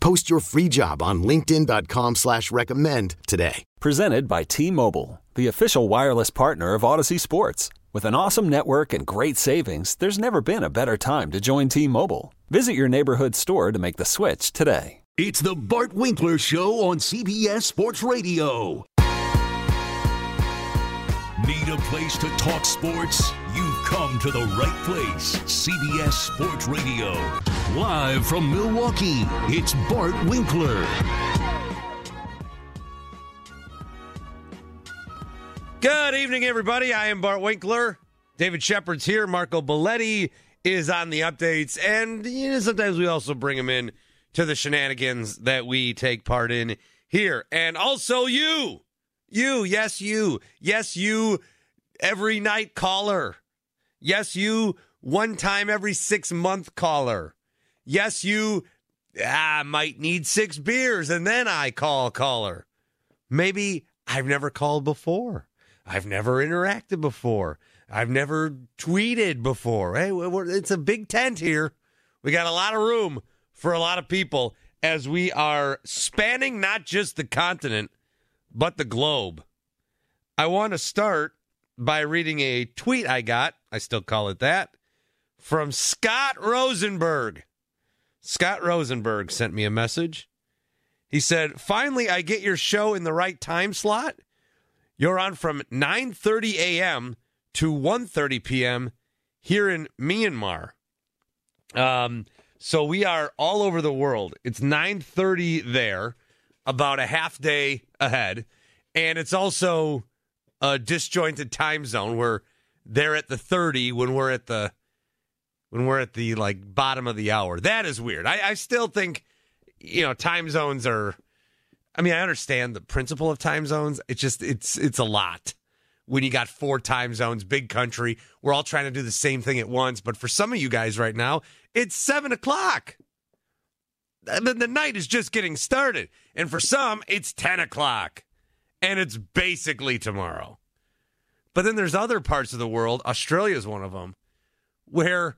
Post your free job on linkedin.com/recommend today. Presented by T-Mobile, the official wireless partner of Odyssey Sports. With an awesome network and great savings, there's never been a better time to join T-Mobile. Visit your neighborhood store to make the switch today. It's the Bart Winkler Show on CBS Sports Radio. Need a place to talk sports? You've come to the right place. CBS Sports Radio. Live from Milwaukee, it's Bart Winkler. Good evening, everybody. I am Bart Winkler. David Shepard's here. Marco Belletti is on the updates. And you know, sometimes we also bring him in to the shenanigans that we take part in here. And also you. You, every night caller. Yes, you, one time every 6 month caller. Yes, you, might need six beers and then I call caller. Maybe I've never called before. I've never interacted before. I've never tweeted before. Hey, it's a big tent here. We got a lot of room for a lot of people as we are spanning not just the continent, but the globe. I want to start by reading a tweet I got, I still call it that, from Scott Rosenberg. Scott Rosenberg sent me a message. He said, "Finally, I get your show in the right time slot. You're on from 9:30 a.m. to 1:30 p.m. here in Myanmar. So we are all over the world. It's 9:30 there, about a half day ahead, and it's also a disjointed time zone where they're at the 30 when we're at the like bottom of the hour. That is weird. I still think, you know, time zones are. I mean, I understand the principle of time zones. It's just it's a lot when you got four time zones, big country. We're all trying to do the same thing at once. But for some of you guys right now, it's 7 o'clock. The night is just getting started. And for some, it's 10 o'clock. And it's basically tomorrow. But then there's other parts of the world, Australia is one of them, where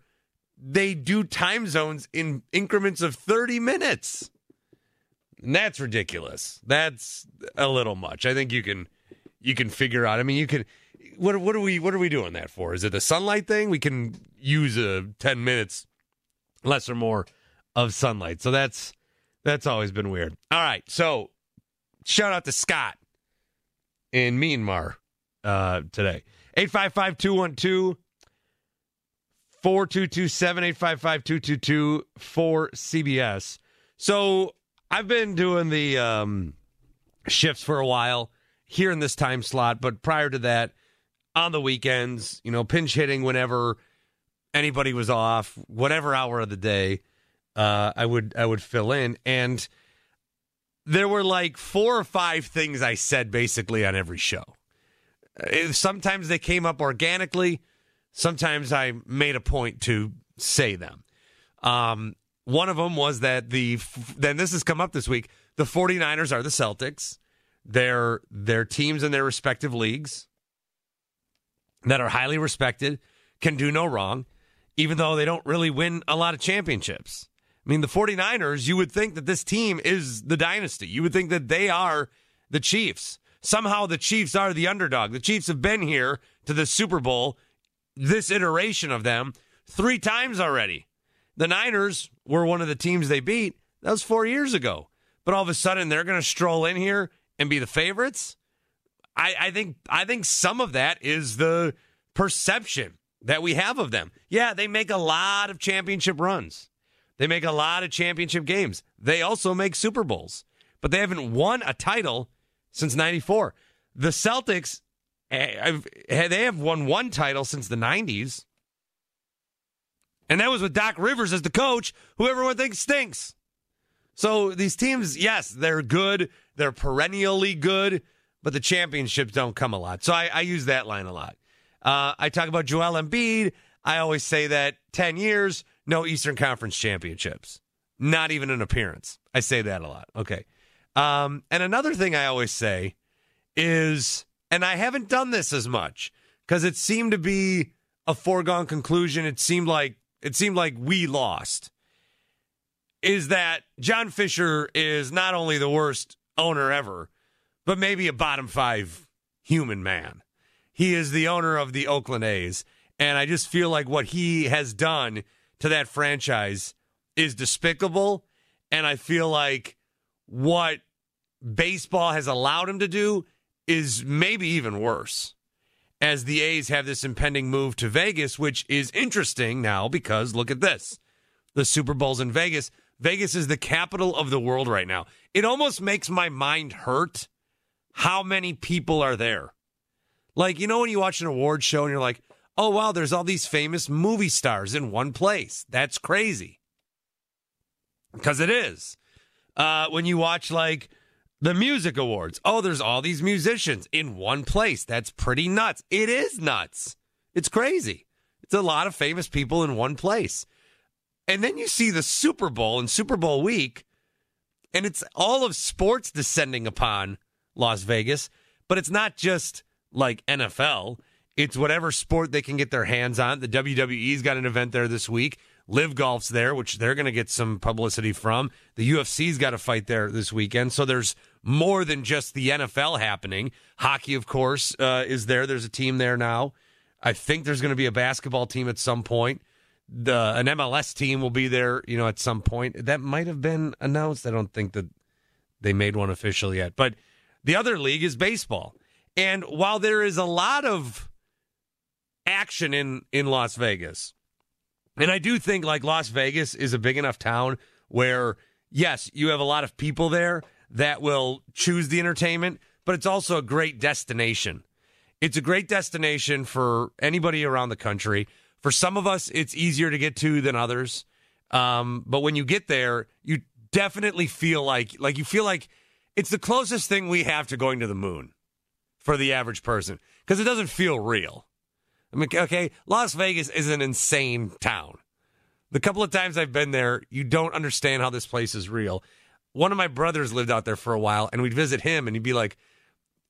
they do time zones in increments of 30 minutes. And that's ridiculous. That's a little much. I think you can figure out. I mean, you can. What are we doing that for? Is it the sunlight thing? We can use 10 minutes, less or more, of sunlight. So that's always been weird. All right. So shout out to Scott in Myanmar today. 855-212-4227, 855-222 for CBS. So I've been doing the shifts for a while here in this time slot, but prior to that, on the weekends, you know, pinch hitting whenever anybody was off, whatever hour of the day. I would fill in, and there were like 4 or 5 things I said basically on every show. Sometimes they came up organically. Sometimes I made a point to say them. One of them was that then this has come up this week. The 49ers are the Celtics. Their teams in their respective leagues that are highly respected can do no wrong, even though they don't really win a lot of championships. I mean, the 49ers, you would think that this team is the dynasty. You would think that they are the Chiefs. Somehow the Chiefs are the underdog. The Chiefs have been here to the Super Bowl, this iteration of them, 3 times already. The Niners were one of the teams they beat. That was 4 years ago. But all of a sudden, they're going to stroll in here and be the favorites? I think some of that is the perception that we have of them. Yeah, they make a lot of championship runs. They make a lot of championship games. They also make Super Bowls. But they haven't won a title since '94. The Celtics, they have won one title since the 90s. And that was with Doc Rivers as the coach, who everyone thinks stinks. So these teams, yes, they're good. They're perennially good. but the championships don't come a lot. So I use that line a lot. I talk about Joel Embiid. I always say that 10 years, no Eastern Conference championships. Not even an appearance. I say that a lot. Okay. And another thing I always say is, and I haven't done this as much because it seemed to be a foregone conclusion. It seemed like we lost. Is that John Fisher is not only the worst owner ever, but maybe a bottom five human man. He is the owner of the Oakland A's. And I just feel like what he has done to that franchise is despicable. And I feel like what baseball has allowed him to do is maybe even worse, as the A's have this impending move to Vegas, which is interesting now because look at this. The Super Bowl's in Vegas. Vegas is the capital of the world right now. It almost makes my mind hurt how many people are there. Like, you know when you watch an award show and you're like, oh, wow, there's all these famous movie stars in one place. That's crazy. Because it is. When you watch, like, the music awards, oh, there's all these musicians in one place. That's pretty nuts. It is nuts. It's crazy. It's a lot of famous people in one place. And then you see the Super Bowl and Super Bowl week, and it's all of sports descending upon Las Vegas, but it's not just like NFL. It's whatever sport they can get their hands on. The WWE's got an event there this week. Live Golf's there, which they're going to get some publicity from. The UFC's got a fight there this weekend. So there's more than just the NFL happening. Hockey, of course, is there. There's a team there now. I think there's going to be a basketball team at some point. An MLS team will be there, you know, at some point. That might have been announced. I don't think that they made one official yet. But the other league is baseball. And while there is a lot of action in Las Vegas, and I do think, like, Las Vegas is a big enough town where, yes, you have a lot of people there that will choose the entertainment, but it's also a great destination. It's a great destination for anybody around the country. For some of us, it's easier to get to than others. But when you get there, you definitely feel like you feel like it's the closest thing we have to going to the moon for the average person, because it doesn't feel real. I mean, okay, Las Vegas is an insane town. The couple of times I've been there, you don't understand how this place is real. One of my brothers lived out there for a while, and we'd visit him, and he'd be like,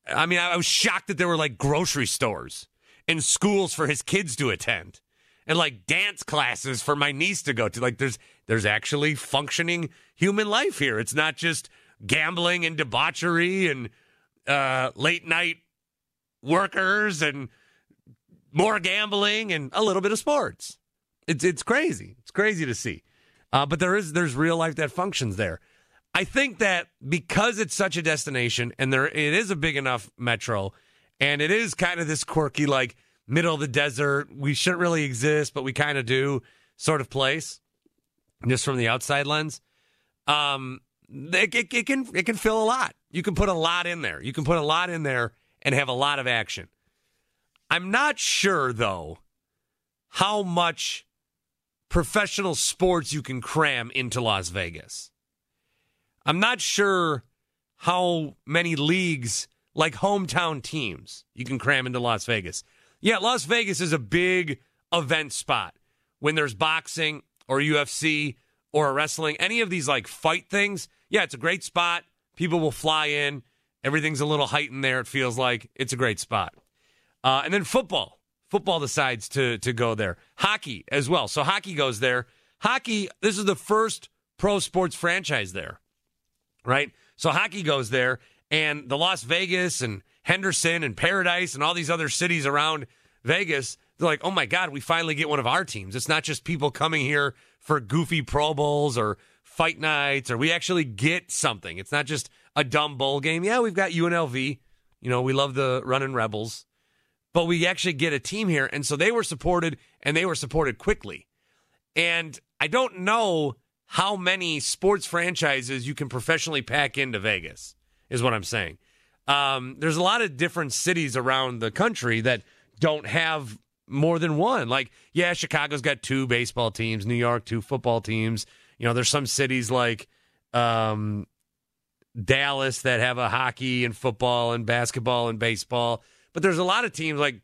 I mean, I was shocked that there were, like, grocery stores and schools for his kids to attend. And, like, dance classes for my niece to go to. Like, there's actually functioning human life here. It's not just gambling and debauchery and late-night workers and more gambling and a little bit of sports. It's crazy. It's crazy to see. But there's real life that functions there. I think that because it's such a destination and it is a big enough metro, and it is kind of this quirky, like, middle of the desert, we shouldn't really exist, but we kind of do sort of place, just from the outside lens. It can fill a lot. You can put a lot in there. You can put a lot in there and have a lot of action. I'm not sure, though, how much professional sports you can cram into Las Vegas. I'm not sure how many leagues, like hometown teams, you can cram into Las Vegas. Yeah, Las Vegas is a big event spot. When there's boxing or UFC or wrestling, any of these like fight things, yeah, it's a great spot. People will fly in. Everything's a little heightened there, it feels like. It's a great spot. And then football. Football decides to go there. Hockey as well. So hockey goes there. Hockey, this is the first pro sports franchise there, right? So hockey goes there, and the Las Vegas and Henderson and Paradise and all these other cities around Vegas, they're like, oh my God, we finally get one of our teams. It's not just people coming here for goofy Pro Bowls or fight nights, or we actually get something. It's not just a dumb bowl game. Yeah, we've got UNLV. You know, we love the running Rebels. But we actually get a team here. And so they were supported, and they were supported quickly. And I don't know how many sports franchises you can professionally pack into Vegas, is what I'm saying. There's a lot of different cities around the country that don't have more than one. Like, yeah, Chicago's got 2 baseball teams, New York 2 football teams. You know, there's some cities like Dallas that have a hockey and football and basketball and baseball. But there's a lot of teams like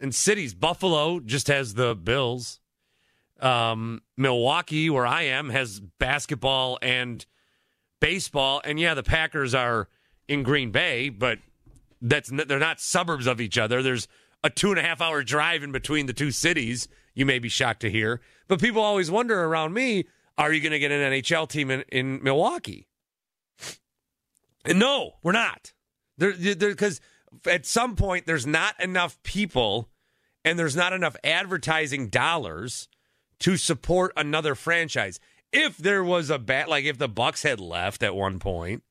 in cities. Buffalo just has the Bills. Milwaukee, where I am, has basketball and baseball. And, yeah, the Packers are in Green Bay, but they're not suburbs of each other. There's a 2.5-hour drive in between the two cities, you may be shocked to hear. But people always wonder around me, are you going to get an NHL team in Milwaukee? And no, we're not. Because at some point, there's not enough people and there's not enough advertising dollars to support another franchise. If there was a bat, like if the Bucks had left at one point,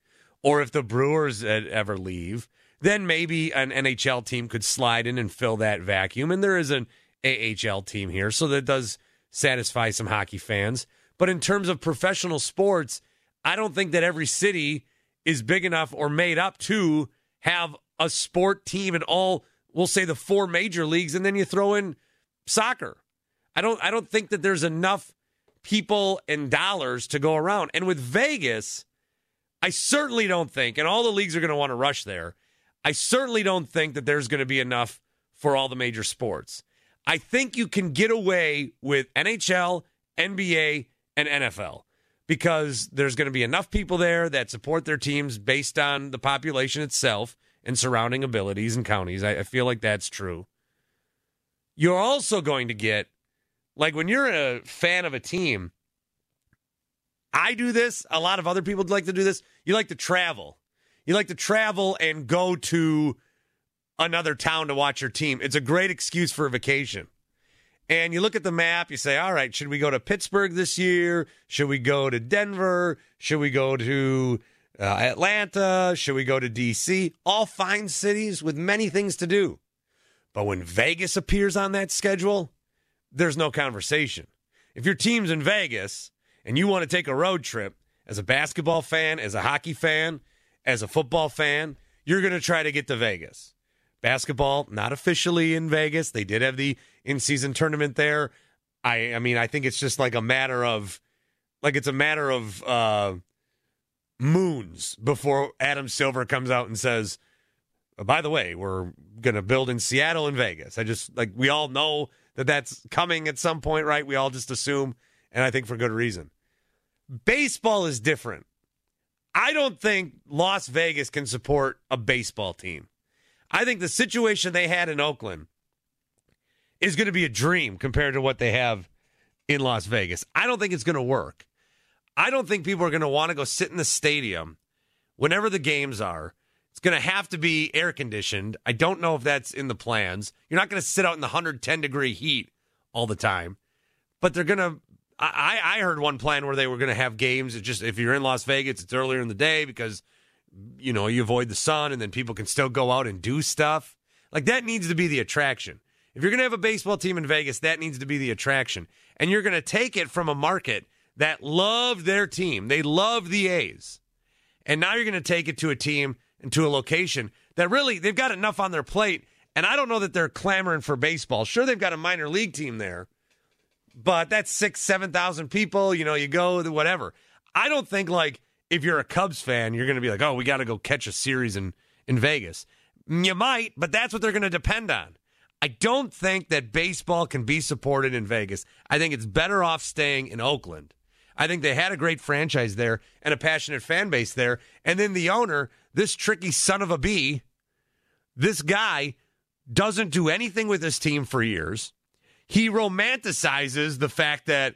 or if the Brewers had ever leave, then maybe an NHL team could slide in and fill that vacuum. And there is an AHL team here, so that does satisfy some hockey fans. But in terms of professional sports, I don't think that every city is big enough or made up to have a sport team in all, we'll say, the four major leagues, and then you throw in soccer. I don't think that there's enough people and dollars to go around. And with Vegas, I certainly don't think, and all the leagues are going to want to rush there, I certainly don't think that there's going to be enough for all the major sports. I think you can get away with NHL, NBA, and NFL because there's going to be enough people there that support their teams based on the population itself and surrounding abilities and counties. I feel like that's true. You're also going to get, like when you're a fan of a team, I do this, a lot of other people like to do this, you like to travel. You like to travel and go to another town to watch your team. It's a great excuse for a vacation. And you look at the map, you say, all right, should we go to Pittsburgh this year? Should we go to Denver? Should we go to Atlanta? Should we go to D.C.? All fine cities with many things to do. But when Vegas appears on that schedule, there's no conversation. If your team's in Vegas and you want to take a road trip as a basketball fan, as a hockey fan, as a football fan, you're going to try to get to Vegas. Basketball, not officially in Vegas. They did have the in-season tournament there. I mean, I think it's just like a matter of moons before Adam Silver comes out and says, oh, by the way, we're going to build in Seattle and Vegas. We all know that that's coming at some point, right? We all just assume, and I think for good reason. Baseball is different. I don't think Las Vegas can support a baseball team. I think the situation they had in Oakland is going to be a dream compared to what they have in Las Vegas. I don't think it's going to work. I don't think people are going to want to go sit in the stadium whenever the games are. It's going to have to be air conditioned. I don't know if that's in the plans. You're not going to sit out in the 110-degree heat all the time, but they're going to. I heard one plan where they were going to have games. It's just if you're in Las Vegas, it's earlier in the day because, you know, you avoid the sun and then people can still go out and do stuff. Like that needs to be the attraction. If you're going to have a baseball team in Vegas, that needs to be the attraction. And you're going to take it from a market that loved their team. They love the A's. And now you're going to take it to a team and to a location that really they've got enough on their plate. And I don't know that they're clamoring for baseball. Sure, they've got a minor league team there. But that's 6,000-7,000 people, you know, you go, whatever. I don't think, like, if you're a Cubs fan, you're going to be like, oh, we got to go catch a series in Vegas. You might, but that's what they're going to depend on. I don't think that baseball can be supported in Vegas. I think it's better off staying in Oakland. I think they had a great franchise there and a passionate fan base there. And then the owner, this tricky son of a bee, this guy doesn't do anything with his team for years. He romanticizes the fact that,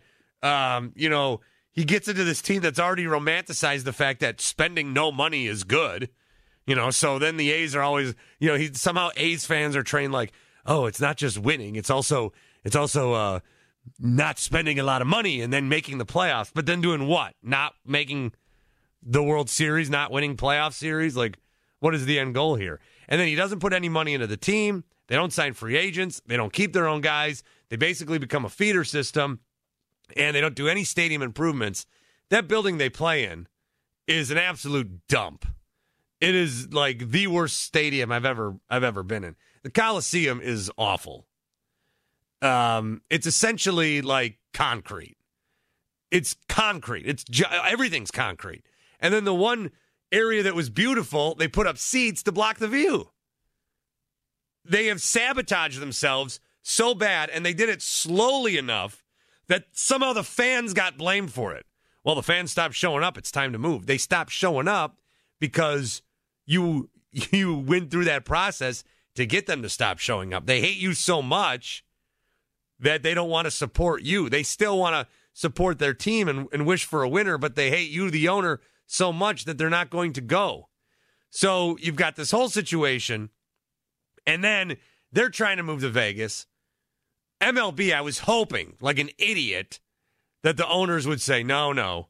you know, he gets into this team that's already romanticized the fact that spending no money is good. You know, so then the A's are always, you know, somehow A's fans are trained like, oh, it's not just winning. It's also not spending a lot of money and then making the playoffs. But then doing what? Not making the World Series, not winning playoff series? Like, what is the end goal here? And then he doesn't put any money into the team. They don't sign free agents. They don't keep their own guys. They basically become a feeder system, and they don't do any stadium improvements. That building they play in is an absolute dump. It is like the worst stadium I've ever been in. The Coliseum is awful. It's essentially like concrete. Everything's concrete. And then the one area that was beautiful, they put up seats to block the view. They have sabotaged themselves so bad, and they did it slowly enough that somehow the fans got blamed for it. Well, the fans stopped showing up. It's time to move. They stopped showing up because you went through that process to get them to stop showing up. They hate you so much that they don't want to support you. They still want to support their team and wish for a winner, but they hate you, the owner, so much that they're not going to go. So you've got this whole situation, and then they're trying to move to Vegas. MLB, I was hoping, like an idiot, that the owners would say, no,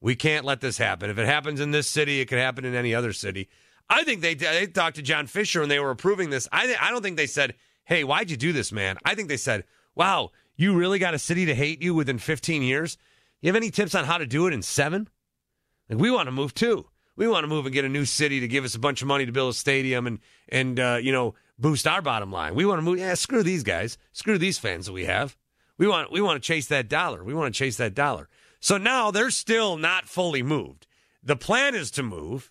we can't let this happen. If it happens in this city, it could happen in any other city. I think they talked to John Fisher when they were approving this. I don't think they said, hey, why'd you do this, man? I think they said, wow, you really got a city to hate you within 15 years? You have any tips on how to do it in 7? Like, we want to move too. We want to move and get a new city to give us a bunch of money to build a stadium and boost our bottom line. We want to move. Yeah, screw these guys. Screw these fans that we have. We want to chase that dollar. We want to chase that dollar. So now they're still not fully moved. The plan is to move.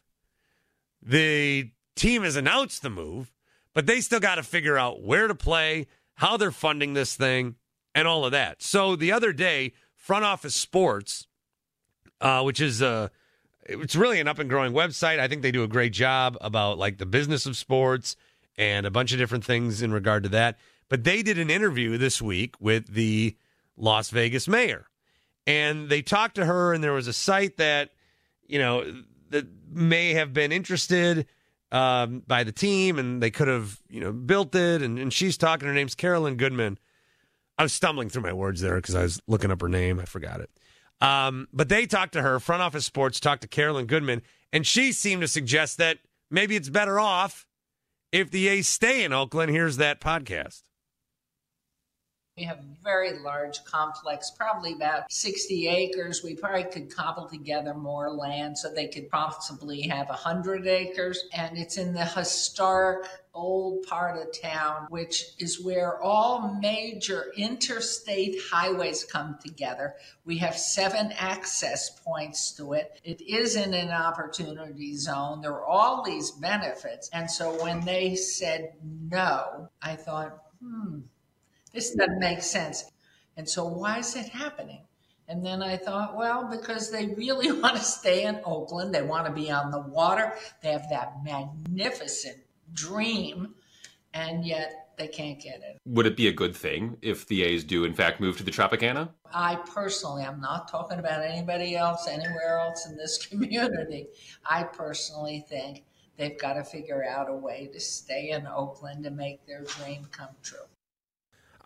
The team has announced the move, but they still got to figure out where to play, how they're funding this thing, and all of that. So the other day, Front Office Sports, which is it's really an up and growing website. I think they do a great job about like the business of sports and a bunch of different things in regard to that. But they did an interview this week with the Las Vegas mayor, and they talked to her, and there was a site that, that may have been interested by the team, and they could have, built it. And she's talking. Her name's Carolyn Goodman. I was stumbling through my words there because I was looking up her name. I forgot it. But they talked to her. Front Office Sports talked to Carolyn Goodman, and she seemed to suggest that maybe it's better off if the A's stay in Oakland. Here's that podcast. We have a very large complex, probably about 60 acres. We probably could cobble together more land so they could possibly have 100 acres. And it's in the historic old part of town, which is where all major interstate highways come together. We have 7 access points to it. It is in an opportunity zone. There are all these benefits. And so when they said no, I thought, this doesn't make sense. And so why is it happening? And then I thought, well, because they really want to stay in Oakland. They want to be on the water. They have that magnificent dream, and yet they can't get it. Would it be a good thing if the A's do, in fact, move to the Tropicana? I personally, I'm not talking about anybody else, anywhere else in this community. I personally think they've got to figure out a way to stay in Oakland and make their dream come true.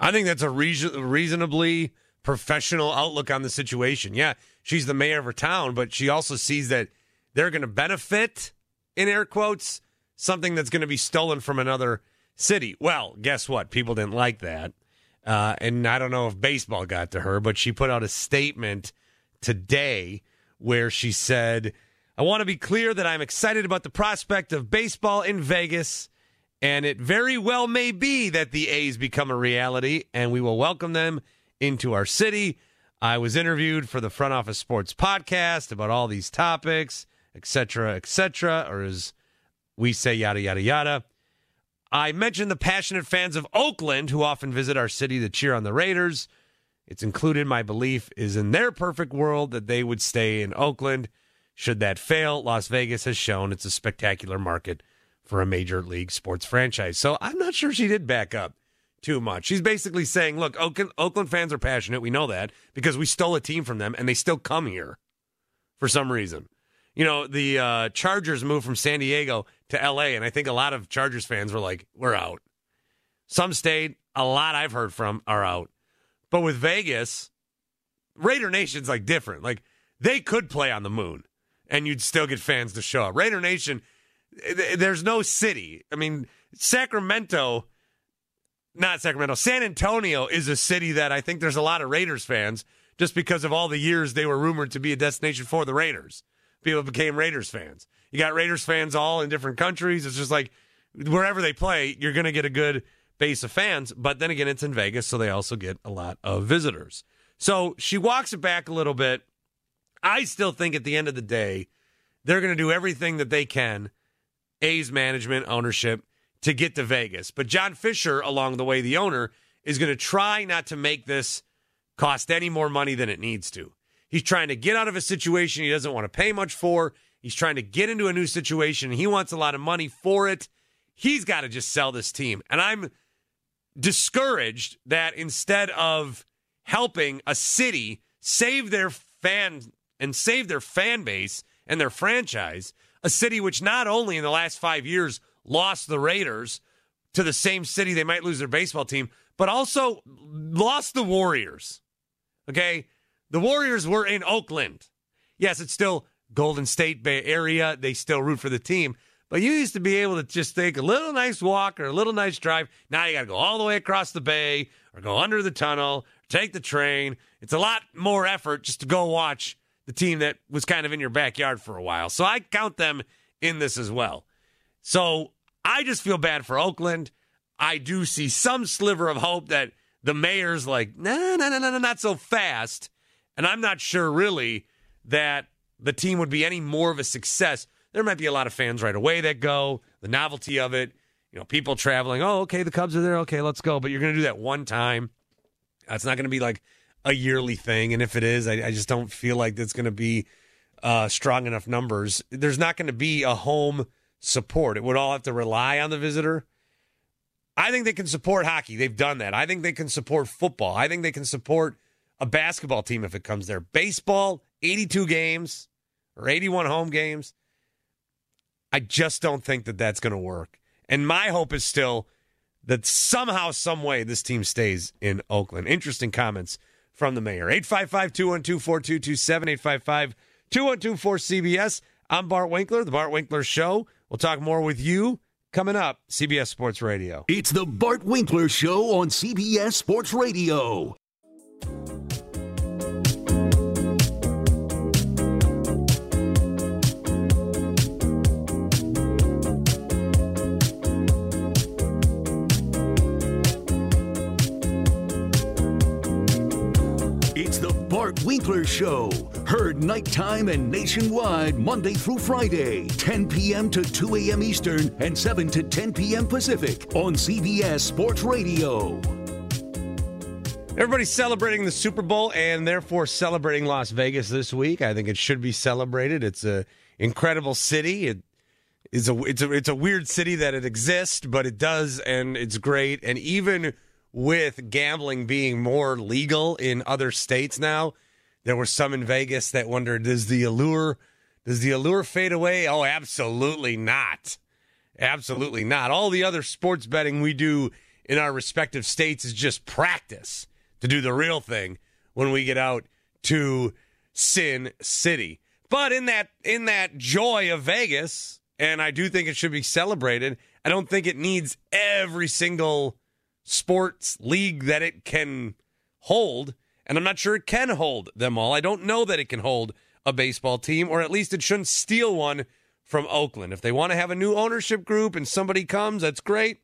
I think that's a reasonably professional outlook on the situation. Yeah, she's the mayor of her town, but she also sees that they're going to benefit, in air quotes, something that's going to be stolen from another city. Well, guess what? People didn't like that. And I don't know if baseball got to her, but she put out a statement today where she said, "I want to be clear that I'm excited about the prospect of baseball in Vegas. And it very well may be that the A's become a reality, and we will welcome them into our city. I was interviewed for the Front Office Sports podcast about all these topics, et cetera, or as we say, yada, yada, yada. I mentioned the passionate fans of Oakland who often visit our city to cheer on the Raiders. It's included my belief is in their perfect world that they would stay in Oakland. Should that fail, Las Vegas has shown it's a spectacular market for a major league sports franchise." So I'm not sure she did back up too much. She's basically saying, look, Oakland fans are passionate. We know that because we stole a team from them, and they still come here for some reason. The Chargers moved from San Diego to L.A., and I think a lot of Chargers fans were like, we're out. Some stayed. A lot I've heard from are out. But with Vegas, Raider Nation's like different. Like, they could play on the moon, and you'd still get fans to show up. Raider Nation... there's no city. I mean, San Antonio is a city that I think there's a lot of Raiders fans just because of all the years they were rumored to be a destination for the Raiders. People became Raiders fans. You got Raiders fans all in different countries. It's just like wherever they play, you're going to get a good base of fans. But then again, it's in Vegas, so they also get a lot of visitors. So she walks it back a little bit. I still think at the end of the day, They're going to do everything that they can, A's management, ownership, to get to Vegas. But John Fisher, along the way, the owner, is going to try not to make this cost any more money than it needs to. He's trying to get out of a situation he doesn't want to pay much for. He's trying to get into a new situation. He wants a lot of money for it. He's got to just sell this team. And I'm discouraged that instead of helping a city save their fan and save their fan base and their franchise, a city which not only in the last 5 years lost the Raiders to the same city they might lose their baseball team, but also lost the Warriors. Okay? The Warriors were in Oakland. Yes, it's still Golden State Bay Area. They still root for the team. But you used to be able to just take a little nice walk or a little nice drive. Now you got to go all the way across the bay or go under the tunnel, or take the train. It's a lot more effort just to go watch the team that was kind of in your backyard for a while. So I count them in this as well. So I just feel bad for Oakland. I do see some sliver of hope that the mayor's like, no, not so fast. And I'm not sure really that the team would be any more of a success. There might be a lot of fans right away that go, the novelty of it, you know, people traveling, oh, okay, the Cubs are there, okay, let's go. But you're going to do that one time. It's not going to be like a yearly thing. And if it is, I just don't feel like that's going to be strong enough numbers. There's not going to be a home support. It would all have to rely on the visitor. I think they can support hockey. They've done that. I think they can support football. I think they can support a basketball team if it comes there. Baseball, 82 games or 81 home games. I just don't think that that's going to work. And my hope is still that somehow, some way, this team stays in Oakland. Interesting comments from the mayor. 855-212-4227, 855-212-4CBS. I'm Bart Winkler, The Bart Winkler Show. We'll talk more with you coming up, CBS Sports Radio. It's The Bart Winkler Show on CBS Sports Radio. Bart Winkler Show, heard nighttime and nationwide Monday through Friday, 10 p.m. to 2 a.m. Eastern and 7 to 10 p.m. Pacific on CBS Sports Radio. Everybody's celebrating the Super Bowl and therefore celebrating Las Vegas this week. I think it should be celebrated. It's an incredible city. It's a weird city that it exists, but it does, and it's great. And even with gambling being more legal in other states now, there were some in Vegas that wondered, does the allure fade away? Oh, absolutely not. Absolutely not. All the other sports betting we do in our respective states is just practice to do the real thing when we get out to Sin City. But in that joy of Vegas, and I do think it should be celebrated, I don't think it needs every single sports league that it can hold, and I'm not sure it can hold them all. I don't know that it can hold a baseball team, or at least it shouldn't steal one from Oakland. If they want to have a new ownership group and somebody comes, that's great,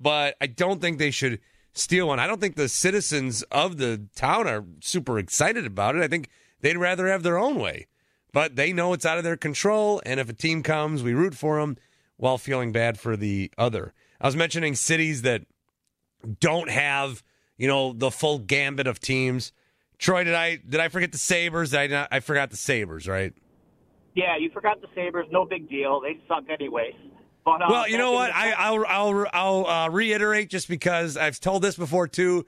but I don't think they should steal one. I don't think the citizens of the town are super excited about it. I think they'd rather have their own way, but they know it's out of their control, and if a team comes, we root for them while feeling bad for the other. I was mentioning cities that don't have, you know, the full gambit of teams. Troy, did I forget the Sabres? I forgot the Sabres, right? Yeah, you forgot the Sabres. No big deal. They suck anyways. But, well, you know what? I'll reiterate just because I've told this before too.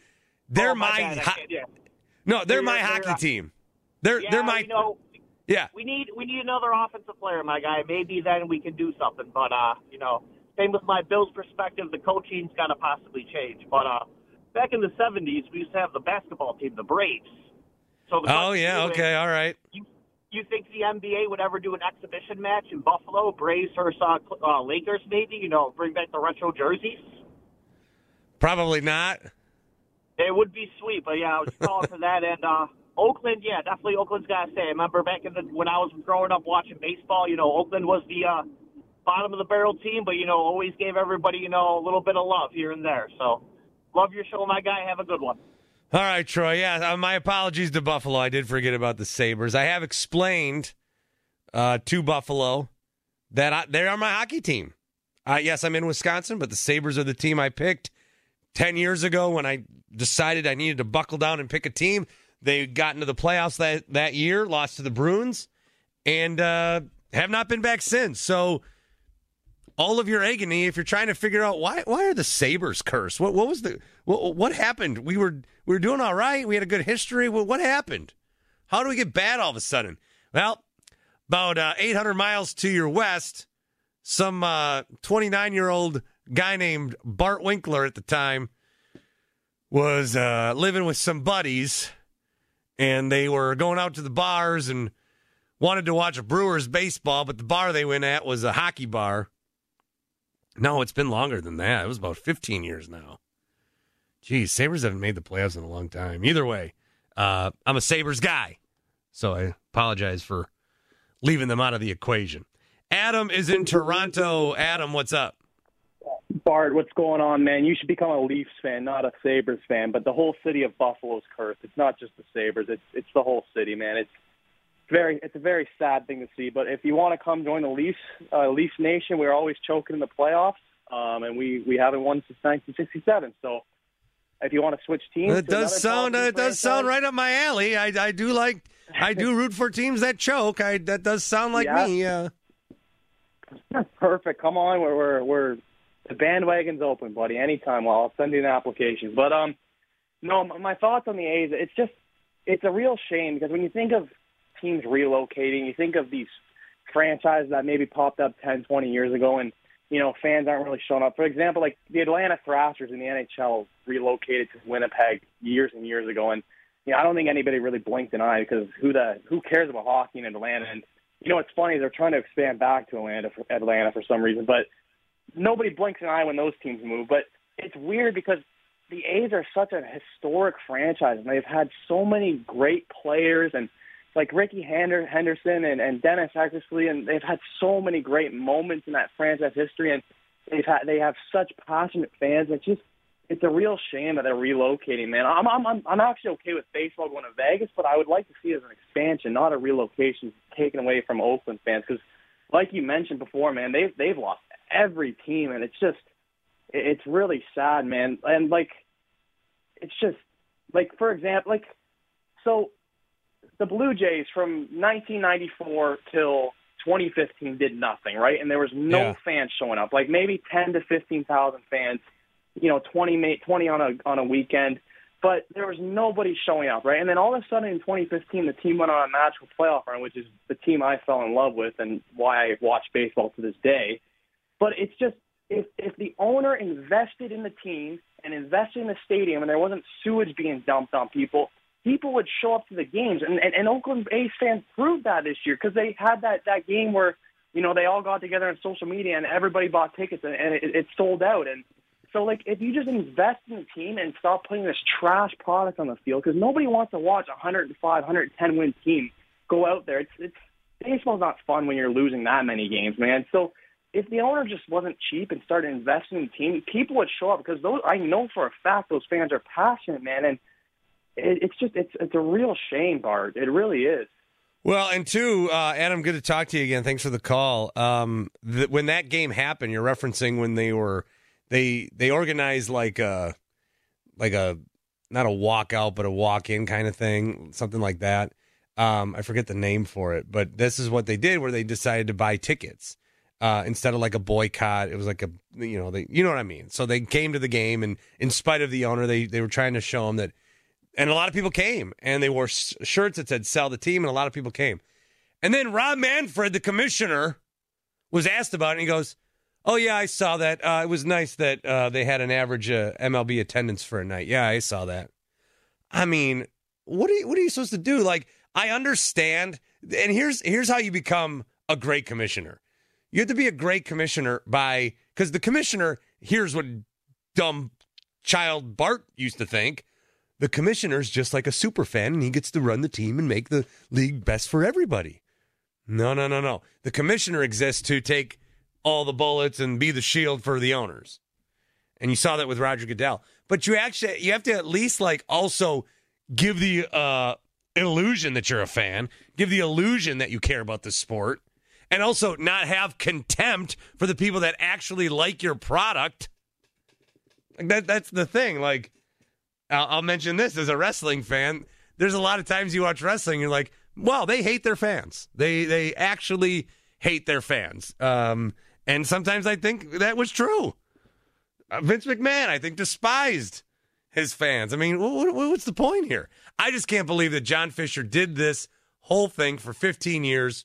They're my hockey team. They're my. You know, yeah. We need another offensive player, my guy. Maybe then we can do something. But you know. Same with my Bills perspective, the coaching's got to possibly change. But back in the 70s, we used to have the basketball team, the Braves. So the all right. You think the NBA would ever do an exhibition match in Buffalo, Braves versus Lakers maybe, you know, bring back the retro jerseys? Probably not. It would be sweet, but yeah, I was calling for that. And Oakland, yeah, definitely Oakland's got to stay. I remember back in when I was growing up watching baseball, you know, Oakland was the bottom of the barrel team, but, you know, always gave everybody, you know, a little bit of love here and there. So, love your show, my guy. Have a good one. All right, Troy. Yeah, my apologies to Buffalo. I did forget about the Sabres. I have explained to Buffalo, that they are my hockey team. Yes, I'm in Wisconsin, but the Sabres are the team I picked 10 years ago when I decided I needed to buckle down and pick a team. They got into the playoffs that year, lost to the Bruins, and have not been back since. So all of your agony, if you're trying to figure out why are the Sabres cursed? What happened? We were doing all right. We had a good history. What happened? How do we get bad all of a sudden? Well, about 800 miles to your west, some 29-year-old guy named Bart Winkler at the time was living with some buddies, and they were going out to the bars and wanted to watch a Brewers baseball, but the bar they went at was a hockey bar. No, it's been longer than that. It was about 15 years now. Geez, Sabres haven't made the playoffs in a long time. Either way, I'm a Sabres guy, so I apologize for leaving them out of the equation. Adam is in Toronto. Adam, what's up? Bart, what's going on, man? You should become a Leafs fan, not a Sabres fan, but the whole city of Buffalo is cursed. It's not just the Sabres. It's the whole city, man. It's a very sad thing to see, but if you want to come join the Leafs, Leafs Nation, we're always choking in the playoffs, and we haven't won since 1967, so if you want to switch teams. It does sound right up my alley. I do root for teams that choke. That does sound like me. Perfect. Come on, we're the bandwagon's open, buddy. Anytime, well, I'll send you an application. But no, my thoughts on the A's. It's a real shame because when you think of teams relocating, you think of these franchises that maybe popped up 10, 20 years ago, and you know fans aren't really showing up. For example, like the Atlanta Thrashers in the NHL relocated to Winnipeg years and years ago, and you know I don't think anybody really blinked an eye because who cares about hockey in Atlanta? And you know what's funny? They're trying to expand back to Atlanta for some reason, but nobody blinks an eye when those teams move. But it's weird because the A's are such a historic franchise, and they've had so many great players, and like Ricky Henderson and Dennis Eckersley, and they've had so many great moments in that franchise history, and they have such passionate fans. It's a real shame that they're relocating, man. I'm actually okay with baseball going to Vegas, but I would like to see it as an expansion, not a relocation taken away from Oakland fans. Because, like you mentioned before, man, they've lost every team, and it's really sad, man. And for example, so the Blue Jays from 1994 till 2015 did nothing, right? And there was no fans showing up, like maybe 10,000 to 15,000 fans. You know, 20 on a weekend, but there was nobody showing up, right? And then all of a sudden in 2015, the team went on a magical playoff run, which is the team I fell in love with and why I watch baseball to this day. But it's just if the owner invested in the team and invested in the stadium and there wasn't sewage being dumped on people would show up to the games. And Oakland A's fans proved that this year because they had that game where, you know, they all got together on social media and everybody bought tickets and it sold out. And so, like, if you just invest in the team and stop putting this trash product on the field, because nobody wants to watch a 105, 110-win team go out there. Baseball's not fun when you're losing that many games, man. So if the owner just wasn't cheap and started investing in the team, people would show up because I know for a fact those fans are passionate, man. And it's a real shame, Bart. It really is. Well, and two, Adam, good to talk to you again. Thanks for the call. When that game happened, you're referencing when they were – They organized like a not a walkout but a walk in kind of thing, something like that. I forget the name for it, but this is what they did where they decided to buy tickets instead of like a boycott. It was like you know what I mean. So they came to the game, and in spite of the owner, they were trying to show him that. And a lot of people came, and they wore shirts that said "Sell the Team," and a lot of people came. And then Rob Manfred, the commissioner, was asked about it, and he goes, "Oh, yeah, I saw that. It was nice that they had an average MLB attendance for a night. Yeah, I saw that." I mean, what are you supposed to do? Like, I understand, and here's how you become a great commissioner. You have to be a great commissioner because the commissioner hears what dumb child Bart used to think. The commissioner's just like a super fan, and he gets to run the team and make the league best for everybody. No. The commissioner exists to take all the bullets and be the shield for the owners. And you saw that with Roger Goodell. But you have to at least like also give the illusion that you're a fan, give the illusion that you care about the sport, and also not have contempt for the people that actually like your product. Like that's the thing. Like, I'll mention this as a wrestling fan. There's a lot of times you watch wrestling, you're like, well, they hate their fans. They actually hate their fans. And sometimes I think that was true. Vince McMahon, I think, despised his fans. I mean, what's the point here? I just can't believe that John Fisher did this whole thing for 15 years,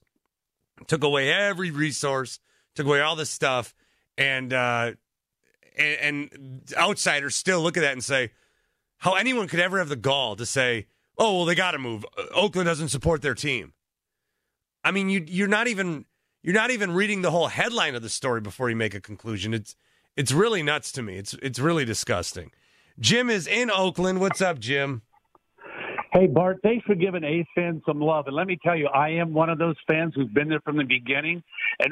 took away every resource, took away all this stuff, and outsiders still look at that and say, how anyone could ever have the gall to say, oh, well, they got to move. Oakland doesn't support their team. I mean, you're not even reading the whole headline of the story before you make a conclusion. It's really nuts to me. It's really disgusting. Jim is in Oakland. What's up, Jim? Hey, Bart, thanks for giving A's fans some love. And let me tell you, I am one of those fans who's been there from the beginning.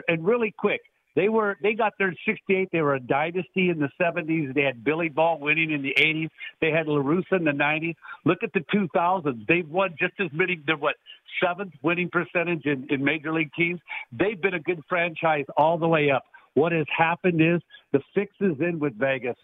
And really quick, they got there in 68. They were a dynasty in the 70s. They had Billy Ball winning in the 80s. They had La Russa in the 90s. Look at the 2000s. They've won just as many. They're what, seventh winning percentage in major league teams. They've been a good franchise all the way up. What has happened is the fix is in with Vegas.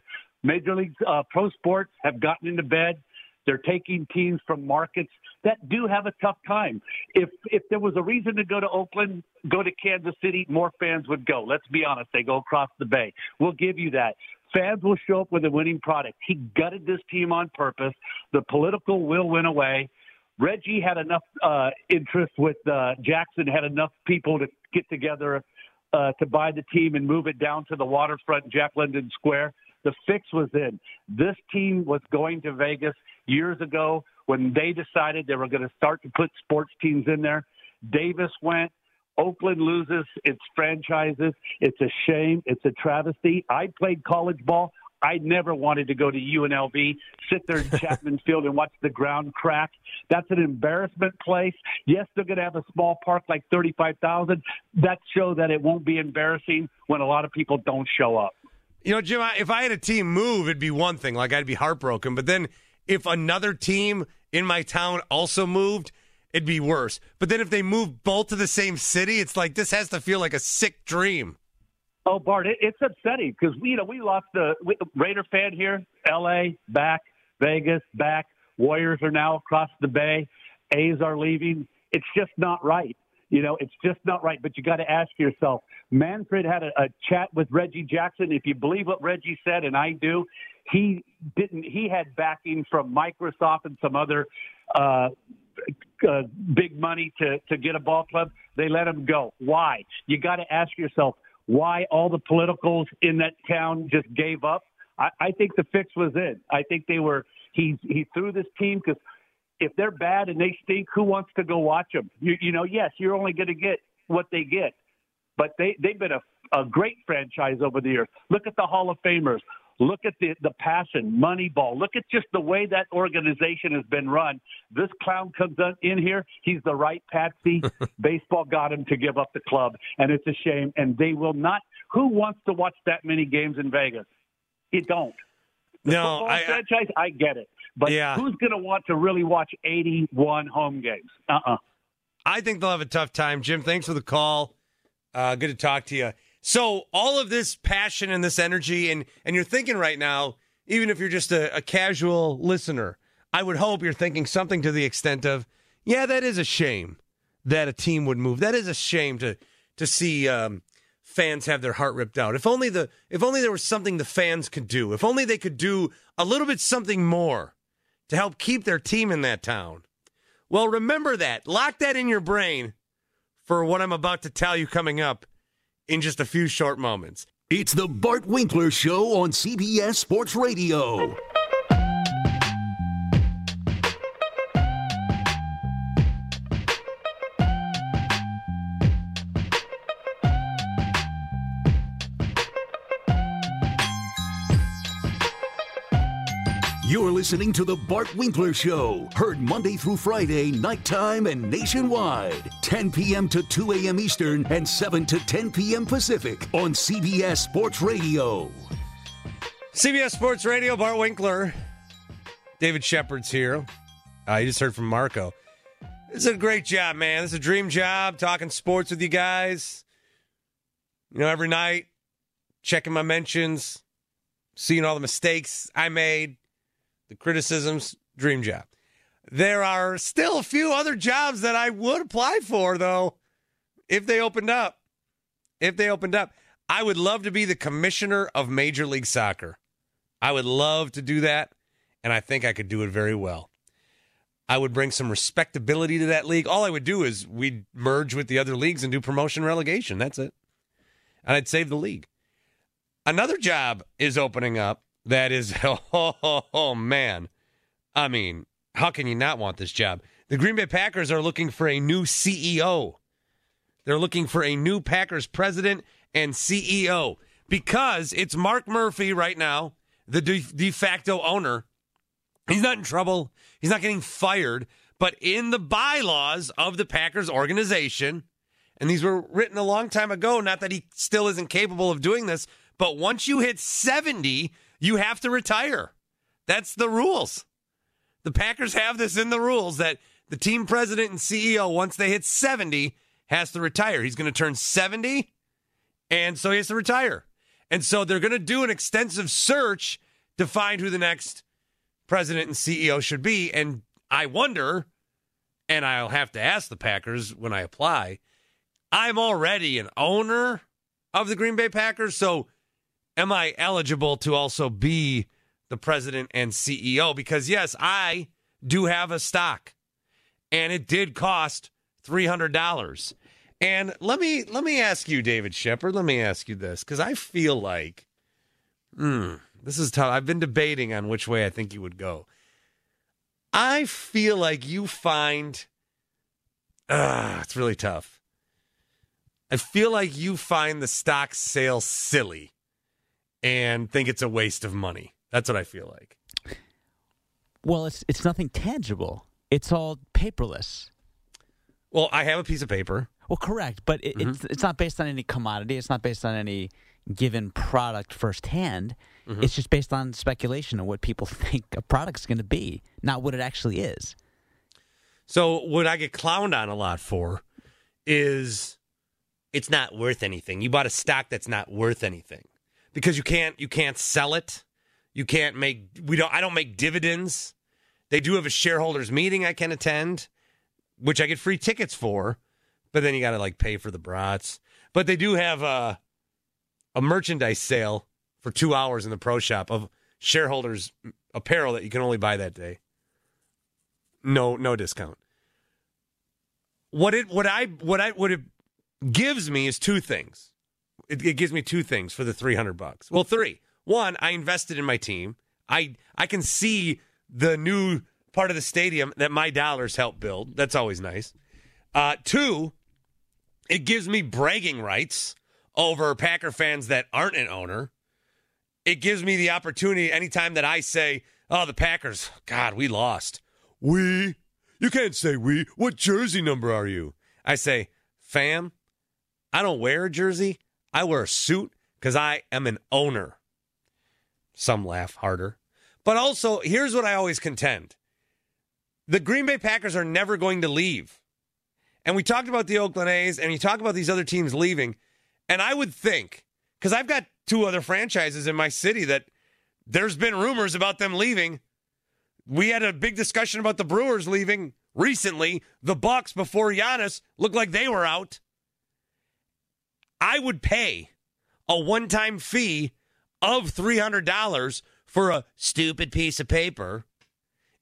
Major league pro sports have gotten into bed. They're taking teams from markets that do have a tough time. If there was a reason to go to Oakland, go to Kansas City, more fans would go. Let's be honest. They go across the bay. We'll give you that. Fans will show up with a winning product. He gutted this team on purpose. The political will went away. Reggie had enough interest with Jackson, had enough people to get together to buy the team and move it down to the waterfront, Jack London Square. The fix was in. This team was going to Vegas years ago when they decided they were going to start to put sports teams in there. Davis went. Oakland loses its franchises. It's a shame. It's a travesty. I played college ball. I never wanted to go to UNLV, sit there in Chapman Field and watch the ground crack. That's an embarrassment place. Yes, they're going to have a small park like 35,000. That shows that it won't be embarrassing when a lot of people don't show up. You know, Jim, if I had a team move, it'd be one thing. Like, I'd be heartbroken. But then if another team in my town also moved, it'd be worse. But then if they moved both to the same city, it's like this has to feel like a sick dream. Oh, Bart, it's upsetting because we lost the Raider fan here, L.A., back, Vegas, back. Warriors are now across the bay. A's are leaving. It's just not right. You know, it's just not right. But you got to ask yourself, Manfred had a chat with Reggie Jackson. If you believe what Reggie said, and I do, he had backing from Microsoft and some other big money to get a ball club. They let him go. Why? You got to ask yourself, why all the politicals in that town just gave up. I think the fix was in. I think they were – he threw this team because if they're bad and they stink, who wants to go watch them? You know, yes, you're only going to get what they get. But they've been a great franchise over the years. Look at the Hall of Famers. Look at the passion, Moneyball. Look at just the way that organization has been run. This clown comes in here. He's the right patsy. Baseball got him to give up the club, and it's a shame. And they will not. Who wants to watch that many games in Vegas? You don't. Franchise, I get it. But yeah. Who's going to want to really watch 81 home games? I think they'll have a tough time. Jim, thanks for the call. Good to talk to you. So all of this passion and this energy, and you're thinking right now, even if you're just a casual listener, I would hope you're thinking something to the extent of, yeah, that is a shame that a team would move. That is a shame to see fans have their heart ripped out. If only there was something the fans could do. If only they could do a little bit something more to help keep their team in that town. Well, remember that. Lock that in your brain for what I'm about to tell you coming up. In just a few short moments. It's the Bart Winkler Show on CBS Sports Radio. You're listening to the Bart Winkler Show, heard Monday through Friday, nighttime and nationwide, 10 p.m. to 2 a.m. Eastern and 7 to 10 p.m. Pacific on CBS Sports Radio. CBS Sports Radio, Bart Winkler. David Shepard's here. You just heard from Marco. This is a great job, man. This is a dream job, talking sports with you guys. You know, every night, checking my mentions, seeing all the mistakes I made, the criticisms, dream job. There are still a few other jobs that I would apply for, though, if they opened up. If they opened up. I would love to be the commissioner of Major League Soccer. I would love to do that, and I think I could do it very well. I would bring some respectability to that league. All I would do is we'd merge with the other leagues and do promotion relegation. That's it. And I'd save the league. Another job is opening up that is, oh man. I mean, how can you not want this job? The Green Bay Packers are looking for a new CEO. They're looking for a new Packers president and CEO because it's Mark Murphy right now, the de facto owner. He's not in trouble. He's not getting fired. But in the bylaws of the Packers organization, and these were written a long time ago, not that he still isn't capable of doing this, but once you hit 70, you have to retire. That's the rules. The Packers have this in the rules that the team president and CEO, once they hit 70, has to retire. He's going to turn 70, and so he has to retire. And so they're going to do an extensive search to find who the next president and CEO should be. And I wonder, and I'll have to ask the Packers when I apply, I'm already an owner of the Green Bay Packers, so am I eligible to also be the president and CEO? Because, yes, I do have a stock, and it did cost $300. And let me ask you, David Shepard, let me ask you this, because I feel like, this is tough. I've been debating on which way I think you would go. I feel like you find, it's really tough. I feel like you find the stock sale silly and think it's a waste of money. That's what I feel like. Well, it's nothing tangible. It's all paperless. Well, I have a piece of paper. Well, correct, but it's not based on any commodity. It's not based on any given product firsthand. It's just based on speculation of what people think a product's going to be, not what it actually is. So what I get clowned on a lot for is it's not worth anything. You bought a stock that's not worth anything because you can't sell it. You can't make I don't make dividends. They do have a shareholders meeting I can attend, which I get free tickets for, but then you got to like pay for the brats. But they do have a merchandise sale for 2 hours in the pro shop of shareholders apparel that you can only buy that day. No discount. What it gives me is two things. It gives me two things for the $300. Well, three. One, I invested in my team. I can see the new part of the stadium that my dollars helped build. That's always nice. Two, it gives me bragging rights over Packer fans that aren't an owner. It gives me the opportunity anytime that I say, oh, the Packers, God, we lost. You can't say we. What jersey number are you? I say, fam, I don't wear a jersey. I wear a suit because I am an owner. Some laugh harder. But also, here's what I always contend. The Green Bay Packers are never going to leave. And we talked about the Oakland A's, and you talk about these other teams leaving. And I would think, because I've got two other franchises in my city that there's been rumors about them leaving. We had a big discussion about the Brewers leaving recently. The Bucks before Giannis looked like they were out. I would pay a one-time fee of $300 for a stupid piece of paper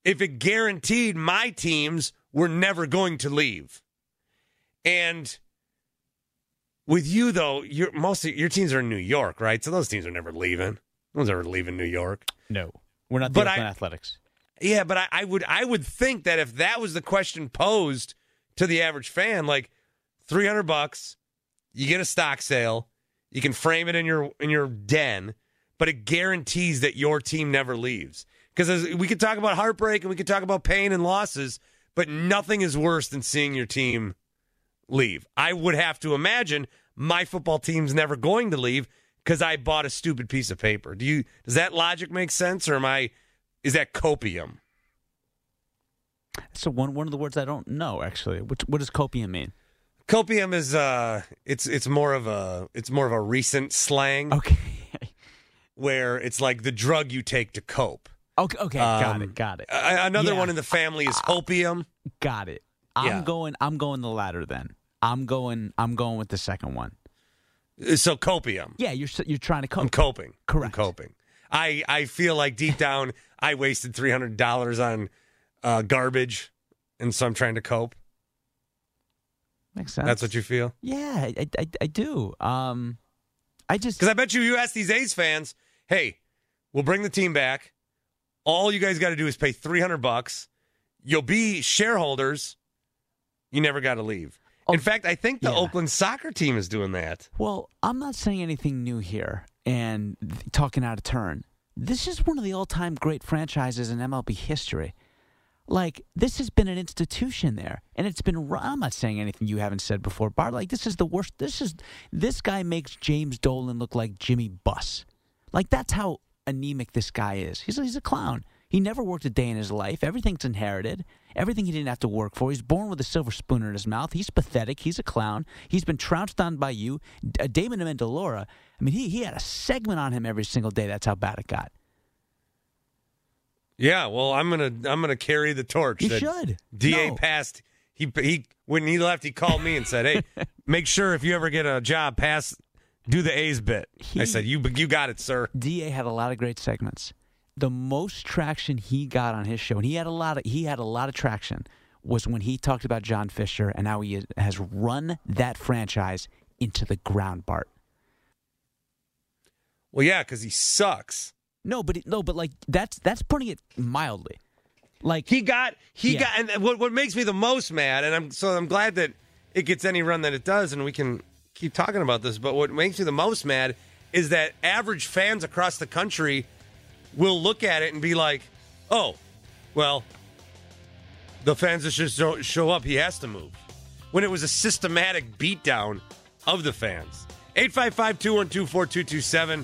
if it guaranteed my teams were never going to leave. And with you, though, most of your teams are in New York, right? So those teams are never leaving. No one's ever leaving New York. No, we're not the Oakland Athletics. Yeah, but I would think that if that was the question posed to the average fan, like $300, you get a stock sale, you can frame it in your den, but it guarantees that your team never leaves. Because we could talk about heartbreak and we could talk about pain and losses, but nothing is worse than seeing your team leave. I would have to imagine my football team's never going to leave because I bought a stupid piece of paper. Does that logic make sense, or is that copium? So one of the words I don't know actually. What does copium mean? Copium is it's more of a recent slang. Okay. Where it's like the drug you take to cope. Okay, got it. Another one in the family is hopium. Got it. I'm going the latter then. I'm going with the second one. So copium. Yeah, you're trying to cope. I'm coping. Correct. I'm coping. I feel like deep down I wasted $300 on garbage, and so I'm trying to cope. Makes sense. That's what you feel? Yeah, I do. I just because I bet you ask these A's fans, hey, we'll bring the team back. All you guys got to do is pay $300. You'll be shareholders. You never got to leave. In fact, I think the Oakland soccer team is doing that. Well, I'm not saying anything new here and talking out of turn. This is one of the all-time great franchises in MLB history. Like, this has been an institution there, and it's been, I'm not saying anything you haven't said before, Bart. Like, this is the worst. This guy makes James Dolan look like Jimmy Buss. Like, that's how anemic this guy is. He's a clown. He never worked a day in his life. Everything's inherited. Everything he didn't have to work for. He's born with a silver spoon in his mouth. He's pathetic. He's a clown. He's been trounced on by you. Damon Amendolaura, I mean, he had a segment on him every single day. That's how bad it got. Yeah, well, I'm gonna carry the torch. You should. DA passed. He when he left, he called me and said, "Hey, make sure if you ever get a job, do the A's bit." I said, "You got it, sir." DA had a lot of great segments. The most traction he got on his show, and he had a lot of traction, was when he talked about John Fisher and how he has run that franchise into the ground, Bart. Well, yeah, because he sucks. No, but like that's putting it mildly. Like he got, and what makes me the most mad, and I'm glad that it gets any run that it does, and we can keep talking about this. But what makes me the most mad is that average fans across the country will look at it and be like, oh, well, the fans that just don't show up, he has to move. When it was a systematic beatdown of the fans. 855-212-4227.